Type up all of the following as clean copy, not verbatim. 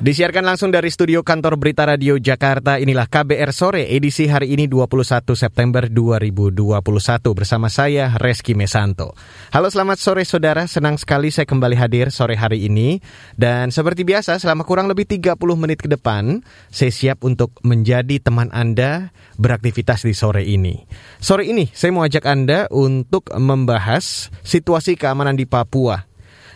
Disiarkan langsung dari studio kantor Berita Radio Jakarta, inilah KBR Sore edisi hari ini 21 September 2021 bersama saya Reski Mesanto. Halo, selamat sore saudara, senang sekali saya kembali hadir sore hari ini. Dan seperti biasa selama kurang lebih 30 menit ke depan, saya siap untuk menjadi teman Anda beraktivitas di sore ini. Sore ini saya mau ajak Anda untuk membahas situasi keamanan di Papua.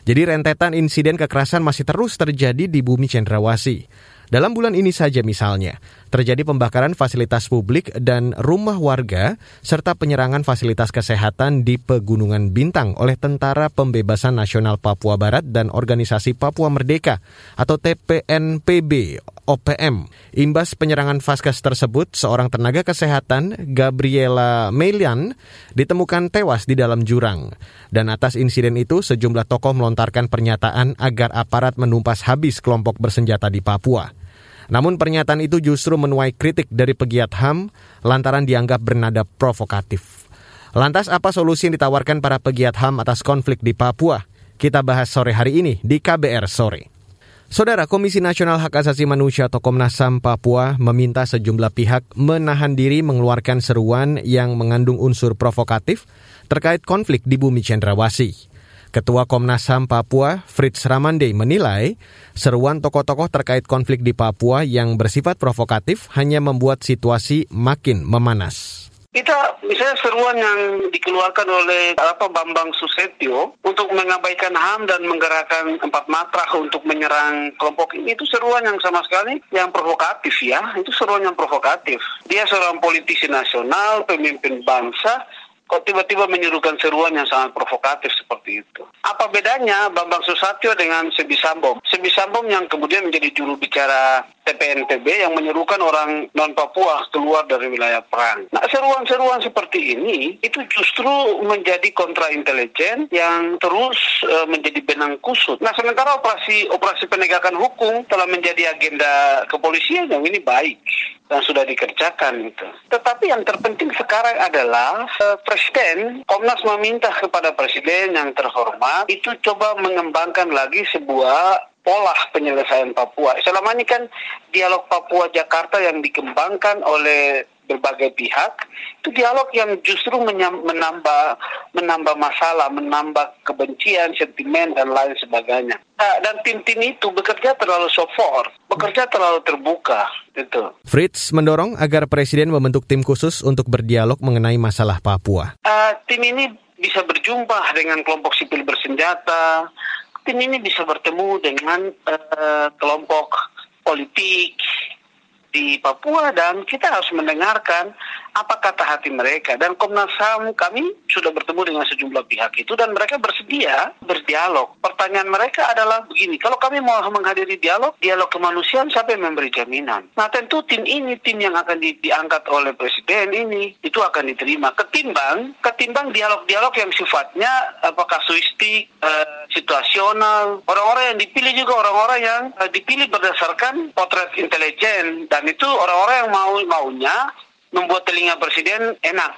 Jadi rentetan insiden kekerasan masih terus terjadi di Bumi Cendrawasih. Dalam bulan ini saja misalnya, terjadi pembakaran fasilitas publik dan rumah warga, serta penyerangan fasilitas kesehatan di Pegunungan Bintang oleh Tentara Pembebasan Nasional Papua Barat dan Organisasi Papua Merdeka atau TPNPB OPM. Imbas penyerangan Vaskes tersebut, seorang tenaga kesehatan, Gabriella Meilan, ditemukan tewas di dalam jurang. Dan atas insiden itu, sejumlah tokoh melontarkan pernyataan agar aparat menumpas habis kelompok bersenjata di Papua. Namun pernyataan itu justru menuai kritik dari pegiat HAM lantaran dianggap bernada provokatif. Lantas apa solusi yang ditawarkan para pegiat HAM atas konflik di Papua? Kita bahas sore hari ini di KBR Sore. Saudara, Komisi Nasional Hak Asasi Manusia atau Komnas HAM Papua meminta sejumlah pihak menahan diri mengeluarkan seruan yang mengandung unsur provokatif terkait konflik di Bumi Cendrawasih. Ketua Komnas HAM Papua, Fritz Ramande, menilai seruan tokoh-tokoh terkait konflik di Papua yang bersifat provokatif hanya membuat situasi makin memanas. Kita misalnya seruan yang dikeluarkan oleh Bambang Soesatyo untuk mengabaikan HAM dan menggerakkan empat matrah untuk menyerang kelompok ini, itu seruan yang sama sekali yang provokatif ya. Itu seruan yang provokatif. Dia seorang politisi nasional, pemimpin bangsa, kok tiba-tiba menyerukan seruan yang sangat provokatif seperti itu. Apa bedanya Bambang Soesatyo dengan Sebby Sambom? Sebby Sambom yang kemudian menjadi juru bicara TPNPB yang menyerukan orang non-Papua keluar dari wilayah perang. Nah, seruan-seruan seperti ini itu justru menjadi kontra-intelijen yang terus menjadi benang kusut. Nah, sementara operasi penegakan hukum telah menjadi agenda kepolisian yang ini baik dan sudah dikerjakan itu. Tetapi yang terpenting sekarang adalah Presiden, Komnas meminta kepada Presiden yang terhormat itu coba mengembangkan lagi sebuah pola penyelesaian Papua. Selama ini kan dialog Papua-Jakarta yang dikembangkan oleh berbagai pihak, itu dialog yang justru menambah masalah, menambah kebencian, sentimen, dan lain sebagainya. Dan tim-tim itu bekerja terlalu soft, bekerja terlalu terbuka. Gitu. Fritz mendorong agar Presiden membentuk tim khusus untuk berdialog mengenai masalah Papua. Tim ini bisa berjumpa dengan kelompok sipil bersenjata. Tim ini bisa bertemu dengan kelompok politik di Papua dan kita harus mendengarkan apa kata hati mereka. Dan Komnas HAM kami sudah bertemu dengan sejumlah pihak itu dan mereka bersedia berdialog. Pertanyaan mereka adalah begini, kalau kami mau menghadiri dialog kemanusiaan, siapa yang memberi jaminan? Nah, tentu tim yang akan diangkat oleh Presiden ini, itu akan diterima. Ketimbang dialog-dialog yang sifatnya kasuistik, situasional. Orang-orang yang dipilih juga orang-orang yang dipilih berdasarkan potret intelijen. Dan itu orang-orang yang maunya membuat telinga Presiden enak.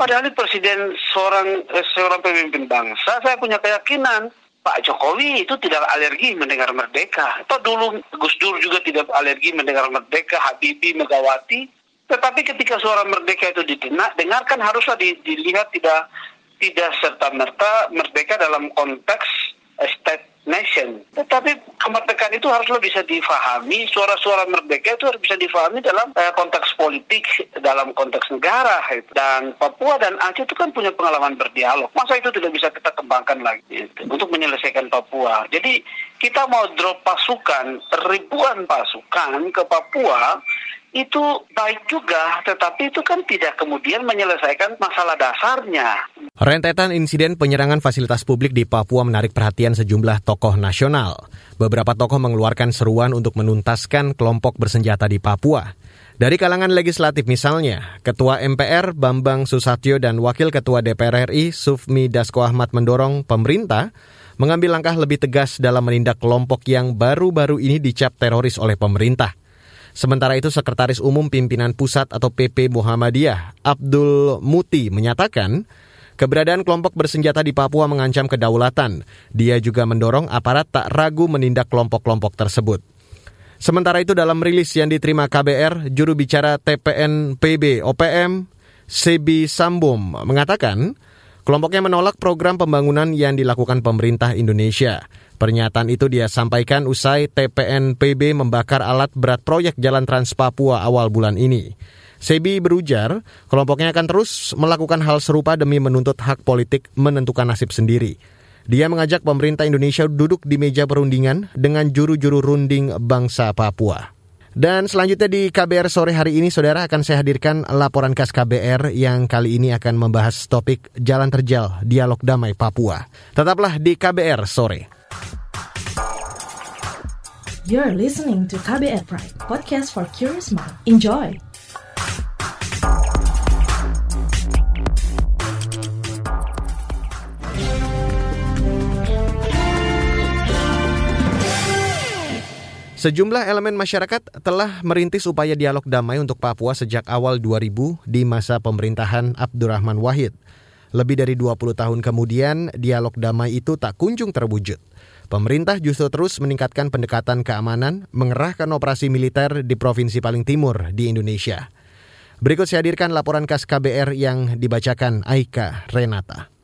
Padahal Presiden seorang pemimpin bangsa, saya punya keyakinan Pak Jokowi itu tidak alergi mendengar merdeka. Atau dulu Gus Dur juga tidak alergi mendengar merdeka, Habibie, Megawati. Tetapi ketika suara merdeka itu didengarkan haruslah dilihat tidak serta-merta merdeka dalam konteks state nation. Tetapi kemerdekaan itu haruslah bisa difahami, suara-suara merdeka itu harus bisa difahami dalam konteks politik, dalam konteks negara. Dan Papua dan Aceh itu kan punya pengalaman berdialog. Masa itu tidak bisa kita kembangkan lagi untuk menyelesaikan Papua. Jadi kita mau drop pasukan, ribuan pasukan ke Papua, itu baik juga, tetapi itu kan tidak kemudian menyelesaikan masalah dasarnya. Rentetan insiden penyerangan fasilitas publik di Papua menarik perhatian sejumlah tokoh nasional. Beberapa tokoh mengeluarkan seruan untuk menuntaskan kelompok bersenjata di Papua. Dari kalangan legislatif misalnya, Ketua MPR Bambang Soesatyo dan Wakil Ketua DPR RI Sufmi Dasco Ahmad mendorong pemerintah mengambil langkah lebih tegas dalam menindak kelompok yang baru-baru ini dicap teroris oleh pemerintah. Sementara itu, Sekretaris Umum Pimpinan Pusat atau PP Muhammadiyah, Abdul Muti, menyatakan keberadaan kelompok bersenjata di Papua mengancam kedaulatan. Dia juga mendorong aparat tak ragu menindak kelompok-kelompok tersebut. Sementara itu, dalam rilis yang diterima KBR, juru bicara TPNPB OPM, Sebby Sambom, mengatakan kelompoknya menolak program pembangunan yang dilakukan pemerintah Indonesia. Pernyataan itu dia sampaikan usai TPNPB membakar alat berat proyek Jalan Trans Papua awal bulan ini. Sebby berujar, kelompoknya akan terus melakukan hal serupa demi menuntut hak politik menentukan nasib sendiri. Dia mengajak pemerintah Indonesia duduk di meja perundingan dengan juru-juru runding bangsa Papua. Dan selanjutnya di KBR sore hari ini, saudara, akan saya hadirkan laporan khas KBR yang kali ini akan membahas topik Jalan Terjal, Dialog Damai Papua. Tetaplah di KBR sore. You're listening to KBR Prime, podcast for curious mind. Enjoy. Sejumlah elemen masyarakat telah merintis upaya dialog damai untuk Papua sejak awal 2000 di masa pemerintahan Abdurrahman Wahid. Lebih dari 20 tahun kemudian, dialog damai itu tak kunjung terwujud. Pemerintah justru terus meningkatkan pendekatan keamanan, mengerahkan operasi militer di provinsi paling timur di Indonesia. Berikut saya hadirkan laporan khas KBR yang dibacakan Aika Renata.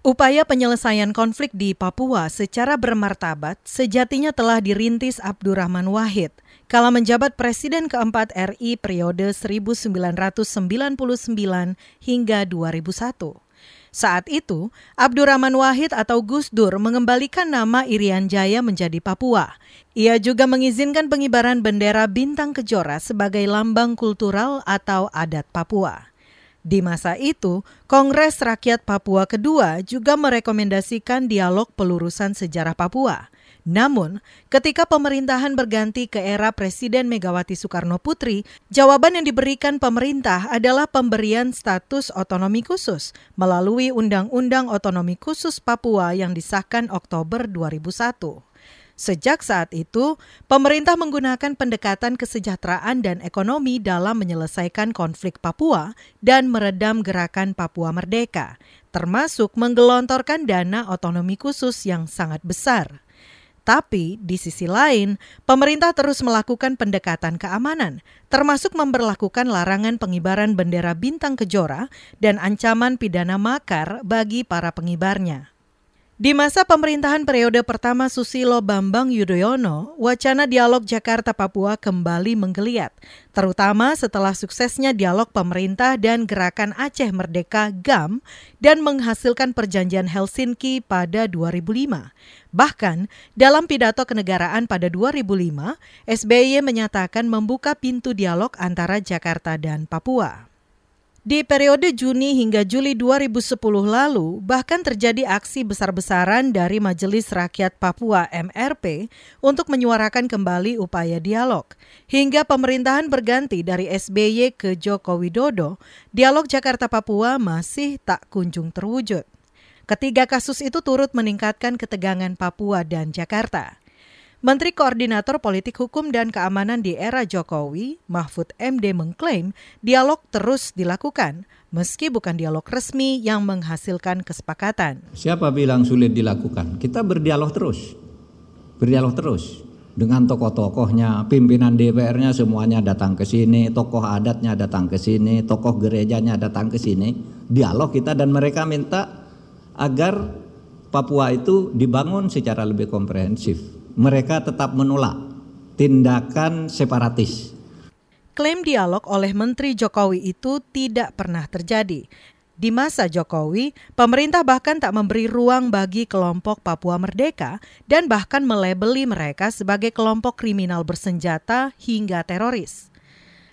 Upaya penyelesaian konflik di Papua secara bermartabat sejatinya telah dirintis Abdurrahman Wahid kala menjabat Presiden keempat RI periode 1999 hingga 2001. Saat itu, Abdurrahman Wahid atau Gus Dur mengembalikan nama Irian Jaya menjadi Papua. Ia juga mengizinkan pengibaran bendera Bintang Kejora sebagai lambang kultural atau adat Papua. Di masa itu, Kongres Rakyat Papua II juga merekomendasikan dialog pelurusan sejarah Papua. Namun, ketika pemerintahan berganti ke era Presiden Megawati Soekarno Putri, jawaban yang diberikan pemerintah adalah pemberian status otonomi khusus melalui Undang-Undang Otonomi Khusus Papua yang disahkan Oktober 2001. Sejak saat itu, pemerintah menggunakan pendekatan kesejahteraan dan ekonomi dalam menyelesaikan konflik Papua dan meredam gerakan Papua Merdeka, termasuk menggelontorkan dana otonomi khusus yang sangat besar. Tapi, di sisi lain, pemerintah terus melakukan pendekatan keamanan, termasuk memberlakukan larangan pengibaran bendera Bintang Kejora dan ancaman pidana makar bagi para pengibarnya. Di masa pemerintahan periode pertama Susilo Bambang Yudhoyono, wacana dialog Jakarta-Papua kembali menggeliat, terutama setelah suksesnya dialog pemerintah dan gerakan Aceh Merdeka (GAM) dan menghasilkan perjanjian Helsinki pada 2005. Bahkan, dalam pidato kenegaraan pada 2005, SBY menyatakan membuka pintu dialog antara Jakarta dan Papua. Di periode Juni hingga Juli 2010 lalu, bahkan terjadi aksi besar-besaran dari Majelis Rakyat Papua (MRP) untuk menyuarakan kembali upaya dialog. Hingga pemerintahan berganti dari SBY ke Joko Widodo, dialog Jakarta-Papua masih tak kunjung terwujud. Ketiga kasus itu turut meningkatkan ketegangan Papua dan Jakarta. Menteri Koordinator Politik Hukum dan Keamanan di era Jokowi, Mahfud MD, mengklaim dialog terus dilakukan, meski bukan dialog resmi yang menghasilkan kesepakatan. Siapa bilang sulit dilakukan? Kita berdialog terus. Dengan tokoh-tokohnya, pimpinan DPR-nya semuanya datang ke sini, tokoh adatnya datang ke sini, tokoh gerejanya datang ke sini. Dialog kita dan mereka minta agar Papua itu dibangun secara lebih komprehensif. Mereka tetap menolak tindakan separatis. Klaim dialog oleh Menteri Jokowi itu tidak pernah terjadi. Di masa Jokowi, pemerintah bahkan tak memberi ruang bagi kelompok Papua Merdeka dan bahkan melabeli mereka sebagai kelompok kriminal bersenjata hingga teroris.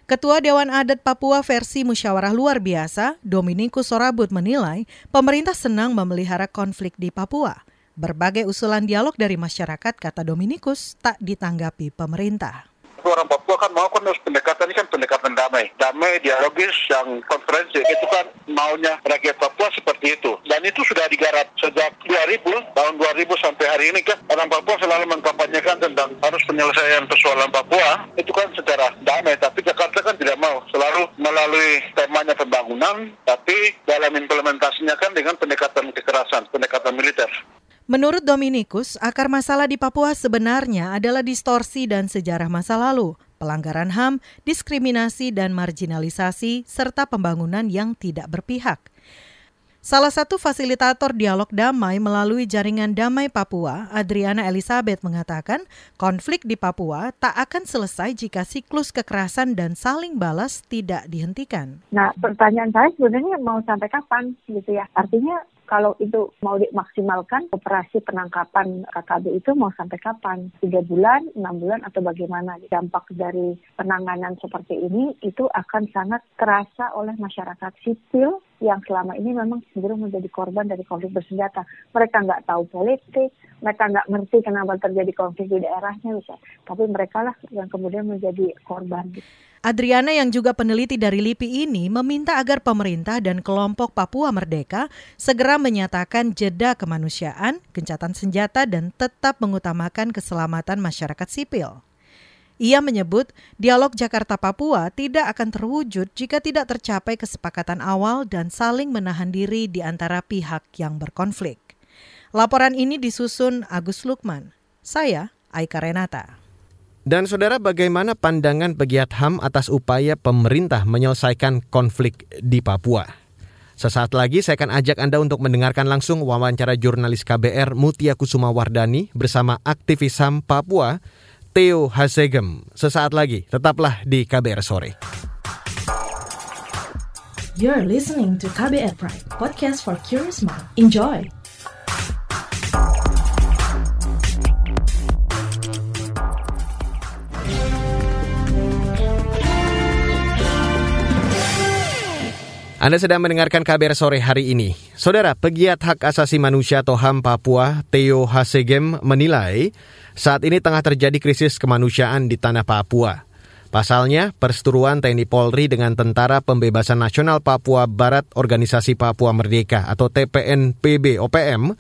Ketua Dewan Adat Papua versi Musyawarah Luar Biasa, Dominikus Sorabut, menilai pemerintah senang memelihara konflik di Papua. Berbagai usulan dialog dari masyarakat, kata Dominikus, tak ditanggapi pemerintah. Orang Papua akan melakukan pendekatan ini kan pendekatan damai. Damai, dialogis, yang konferensi itu kan maunya rakyat Papua seperti itu. Dan itu sudah digarap sejak 2000 sampai hari ini kan. Orang Papua selalu mengkampanyekan tentang harus penyelesaian persoalan Papua. Itu kan secara damai, tapi Jakarta kan tidak mau. Selalu melalui temanya pembangunan, tapi dalam implementasinya kan dengan pendekatan kekerasan, pendekatan militer. Menurut Dominikus, akar masalah di Papua sebenarnya adalah distorsi dan sejarah masa lalu, pelanggaran HAM, diskriminasi dan marginalisasi, serta pembangunan yang tidak berpihak. Salah satu fasilitator dialog damai melalui jaringan Damai Papua, Adriana Elizabeth mengatakan, konflik di Papua tak akan selesai jika siklus kekerasan dan saling balas tidak dihentikan. Nah, pertanyaan saya sebenarnya mau sampai kapan gitu ya? Artinya kalau itu mau dimaksimalkan, operasi penangkapan KKB itu mau sampai kapan? 3 bulan, 6 bulan, atau bagaimana? Dampak dari penanganan seperti ini itu akan sangat terasa oleh masyarakat sipil yang selama ini memang cenderung menjadi korban dari konflik bersenjata. Mereka nggak tahu politik, mereka nggak ngerti kenapa terjadi konflik di daerahnya, misalnya. Tapi mereka lah yang kemudian menjadi korban. Adriana yang juga peneliti dari LIPI ini meminta agar pemerintah dan kelompok Papua Merdeka segera menyatakan jeda kemanusiaan, gencatan senjata, dan tetap mengutamakan keselamatan masyarakat sipil. Ia menyebut dialog Jakarta-Papua tidak akan terwujud jika tidak tercapai kesepakatan awal dan saling menahan diri di antara pihak yang berkonflik. Laporan ini disusun Agus Lukman. Saya Aika Renata. Dan saudara, bagaimana pandangan pegiat HAM atas upaya pemerintah menyelesaikan konflik di Papua? Sesaat lagi saya akan ajak Anda untuk mendengarkan langsung wawancara jurnalis KBR Mutia Kusumawardani bersama aktivis HAM Papua, Theo Hasegem. Sesaat lagi, tetaplah di KBR Sore. You're listening to KBR Prime, podcast for curious minds. Enjoy! Anda sedang mendengarkan KBR Sore hari ini. Saudara, pegiat hak asasi manusia atau HAM Papua, Theo Hasegem menilai saat ini tengah terjadi krisis kemanusiaan di tanah Papua. Pasalnya, perseteruan TNI Polri dengan Tentara Pembebasan Nasional Papua Barat-Organisasi Papua Merdeka atau TPNPB OPM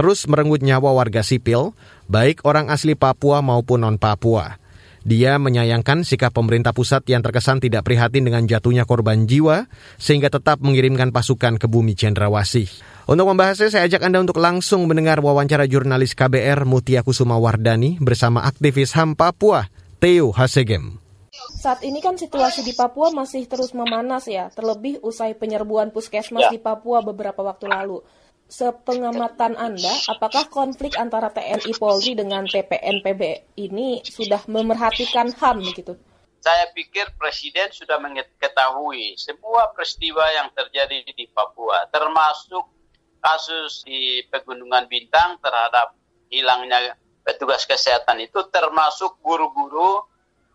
terus merenggut nyawa warga sipil, baik orang asli Papua maupun non-Papua. Dia menyayangkan sikap pemerintah pusat yang terkesan tidak prihatin dengan jatuhnya korban jiwa sehingga tetap mengirimkan pasukan ke Bumi Cendrawasih. Untuk membahasnya saya ajak Anda untuk langsung mendengar wawancara jurnalis KBR Mutia Kusumawardani bersama aktivis HAM Papua, Theo Hasegem. Saat ini kan situasi di Papua masih terus memanas ya, terlebih usai penyerbuan puskesmas di Papua beberapa waktu lalu. Sepengamatan Anda, apakah konflik antara TNI Polri dengan TPNPB ini sudah memerhatikan HAM begitu? Saya pikir Presiden sudah mengetahui semua peristiwa yang terjadi di Papua, termasuk kasus di Pegunungan Bintang terhadap hilangnya petugas kesehatan itu, termasuk guru-guru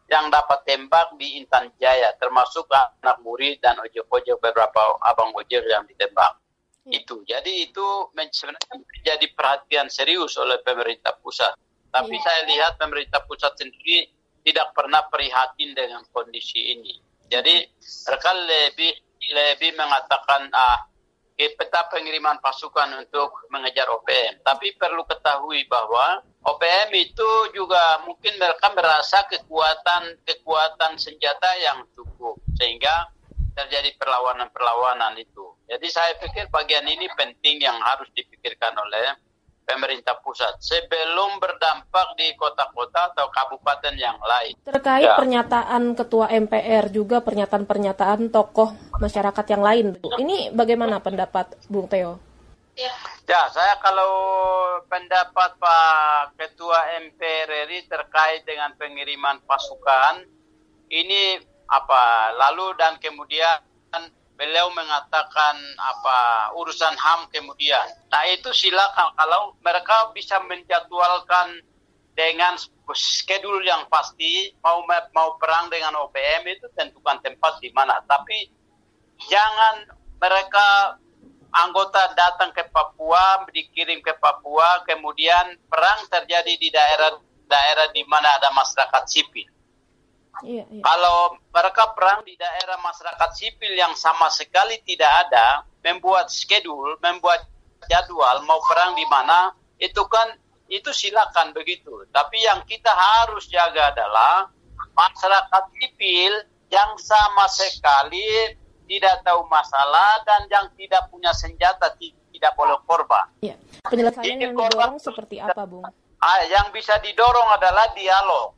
yang dapat tembak di Intan Jaya, termasuk anak murid dan ojek-ojek, beberapa abang ojek yang ditembak. Itu. Jadi itu sebenarnya menjadi perhatian serius oleh pemerintah pusat. Tapi saya lihat pemerintah pusat sendiri tidak pernah prihatin dengan kondisi ini. Jadi mereka lebih mengatakan peta pengiriman pasukan untuk mengejar OPM. Tapi perlu ketahui bahwa OPM itu juga mungkin mereka merasa kekuatan senjata yang cukup sehingga terjadi perlawanan itu. Jadi saya pikir bagian ini penting yang harus dipikirkan oleh pemerintah pusat sebelum berdampak di kota-kota atau kabupaten yang lain. Terkait pernyataan Ketua MPR juga pernyataan-pernyataan tokoh masyarakat yang lain. Ini bagaimana pendapat Bung Theo? Ya, saya kalau pendapat Pak Ketua MPR RI terkait dengan pengiriman pasukan ini lalu dan kemudian beliau mengatakan urusan HAM kemudian. Nah itu silakan kalau mereka bisa menjadwalkan dengan schedule yang pasti mau perang dengan OPM itu tentukan tempat di mana. Tapi jangan mereka anggota datang ke Papua, dikirim ke Papua, kemudian perang terjadi di daerah-daerah di mana ada masyarakat sipil. Iya, iya. Kalau mereka perang di daerah masyarakat sipil yang sama sekali tidak ada, membuat schedule, membuat jadwal mau perang di mana, itu kan itu silakan begitu. Tapi yang kita harus jaga adalah masyarakat sipil yang sama sekali tidak tahu masalah dan yang tidak punya senjata tidak boleh korban. Iya. Penjelasannya yang didorong seperti apa, Bung? Yang bisa didorong adalah dialog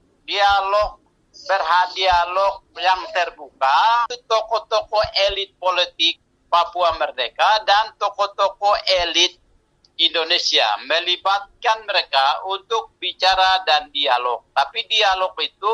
berhadialog yang terbuka, tokoh-tokoh elit politik Papua Merdeka dan tokoh-tokoh elit Indonesia, melibatkan mereka untuk bicara dan dialog. Tapi dialog itu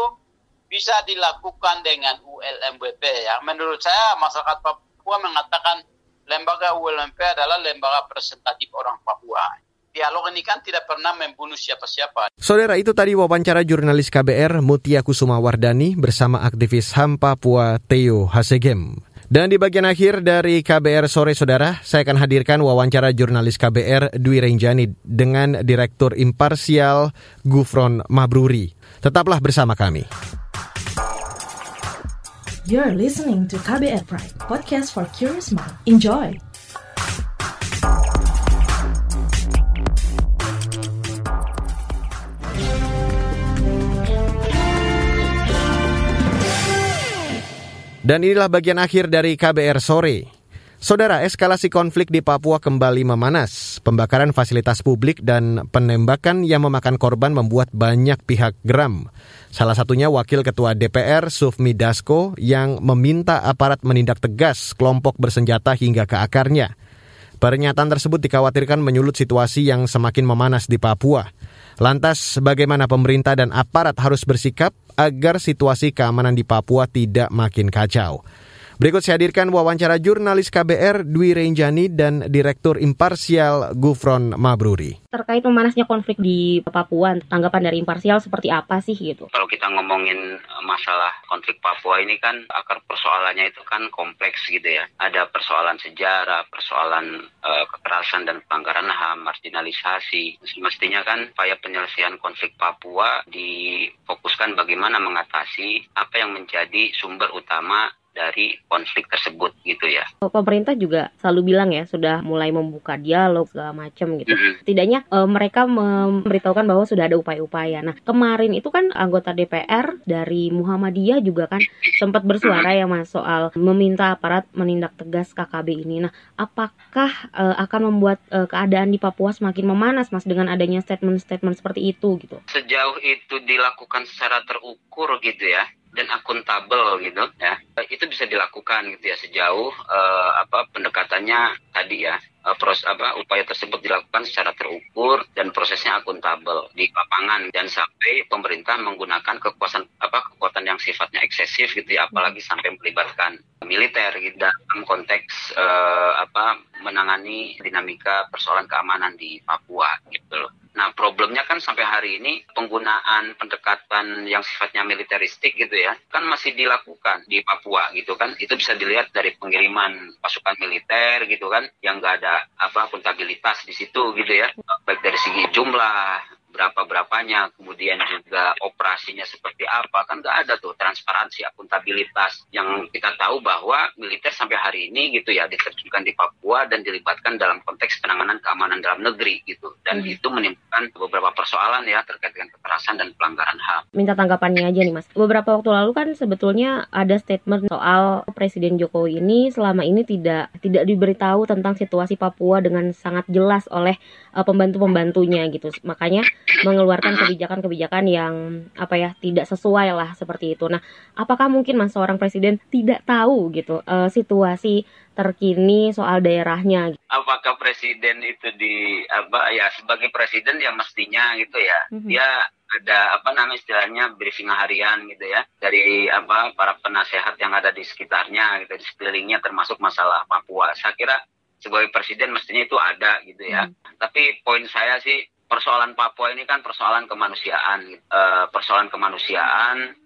bisa dilakukan dengan ULMWP ya. Menurut saya masyarakat Papua mengatakan lembaga ULMWP adalah lembaga representatif orang Papua. Dialog ini kan tidak pernah membunuh siapa-siapa. Saudara, itu tadi wawancara jurnalis KBR Mutia Kusumawardani bersama aktivis HAM Papua Theo Hasegem. Dan di bagian akhir dari KBR Sore, Saudara, saya akan hadirkan wawancara jurnalis KBR Dwi Renjani dengan Direktur Imparsial Gufron Mabruri. Tetaplah bersama kami. You're listening to KBR Prime, podcast for curious mind. Enjoy! Dan inilah bagian akhir dari KBR Sore. Saudara, eskalasi konflik di Papua kembali memanas. Pembakaran fasilitas publik dan penembakan yang memakan korban membuat banyak pihak geram. Salah satunya Wakil Ketua DPR Sufmi Dasco yang meminta aparat menindak tegas kelompok bersenjata hingga ke akarnya. Pernyataan tersebut dikhawatirkan menyulut situasi yang semakin memanas di Papua. Lantas, bagaimana pemerintah dan aparat harus bersikap agar situasi keamanan di Papua tidak makin kacau? Berikut saya hadirkan wawancara jurnalis KBR Dwi Renjani dan Direktur Imparsial Gufron Mabruri. Terkait memanasnya konflik di Papua, tanggapan dari Imparsial seperti apa sih gitu? Kalau kita ngomongin masalah konflik Papua ini kan akar persoalannya itu kan kompleks gitu ya. Ada persoalan sejarah, persoalan kekerasan dan pelanggaran HAM, marginalisasi. Mestinya kan upaya penyelesaian konflik Papua difokuskan bagaimana mengatasi apa yang menjadi sumber utama dari konflik tersebut gitu ya. Pemerintah juga selalu bilang ya sudah mulai membuka dialog segala macam gitu. Setidaknya mereka memberitahukan bahwa sudah ada upaya-upaya. Nah kemarin itu kan anggota DPR dari Muhammadiyah juga kan sempat bersuara ya Mas soal meminta aparat menindak tegas KKB ini. Nah apakah akan membuat keadaan di Papua semakin memanas Mas dengan adanya statement-statement seperti itu gitu? Sejauh itu dilakukan secara terukur gitu ya, dan akuntabel gitu ya, itu bisa dilakukan gitu ya sejauh pendekatannya tadi ya, upaya tersebut dilakukan secara terukur dan prosesnya akuntabel di lapangan, dan sampai pemerintah menggunakan kekuatan yang sifatnya eksesif gitu ya, apalagi sampai melibatkan militer gitu, dalam konteks menangani dinamika persoalan keamanan di Papua gitu loh. Nah, problemnya kan sampai hari ini penggunaan pendekatan yang sifatnya militeristik gitu ya, kan masih dilakukan di Papua gitu kan. Itu bisa dilihat dari pengiriman pasukan militer gitu kan, yang nggak ada akuntabilitas di situ gitu ya. Baik dari segi jumlah, berapa-berapanya, kemudian juga operasinya seperti apa, kan nggak ada tuh transparansi, akuntabilitas, yang kita tahu bahwa militer sampai hari ini gitu ya diterjunkan di Papua dan dilibatkan dalam konteks penanganan keamanan dalam negeri gitu, dan itu menimbulkan beberapa persoalan ya terkait dengan kekerasan dan pelanggaran HAM. Minta tanggapannya aja nih Mas, beberapa waktu lalu kan sebetulnya ada statement soal Presiden Jokowi ini selama ini tidak diberitahu tentang situasi Papua dengan sangat jelas oleh pembantu-pembantunya gitu, makanya mengeluarkan kebijakan-kebijakan yang tidak sesuai lah seperti itu. Nah, apakah mungkin Mas seorang presiden tidak tahu gitu situasi terkini soal daerahnya? Apakah presiden itu sebagai presiden ya mestinya gitu ya. Dia ada istilahnya briefing harian gitu ya dari para penasehat yang ada di sekitarnya gitu, di sekelilingnya termasuk masalah Papua. Saya kira sebagai presiden mestinya itu ada gitu ya. Tapi poin saya sih persoalan Papua ini kan persoalan kemanusiaan,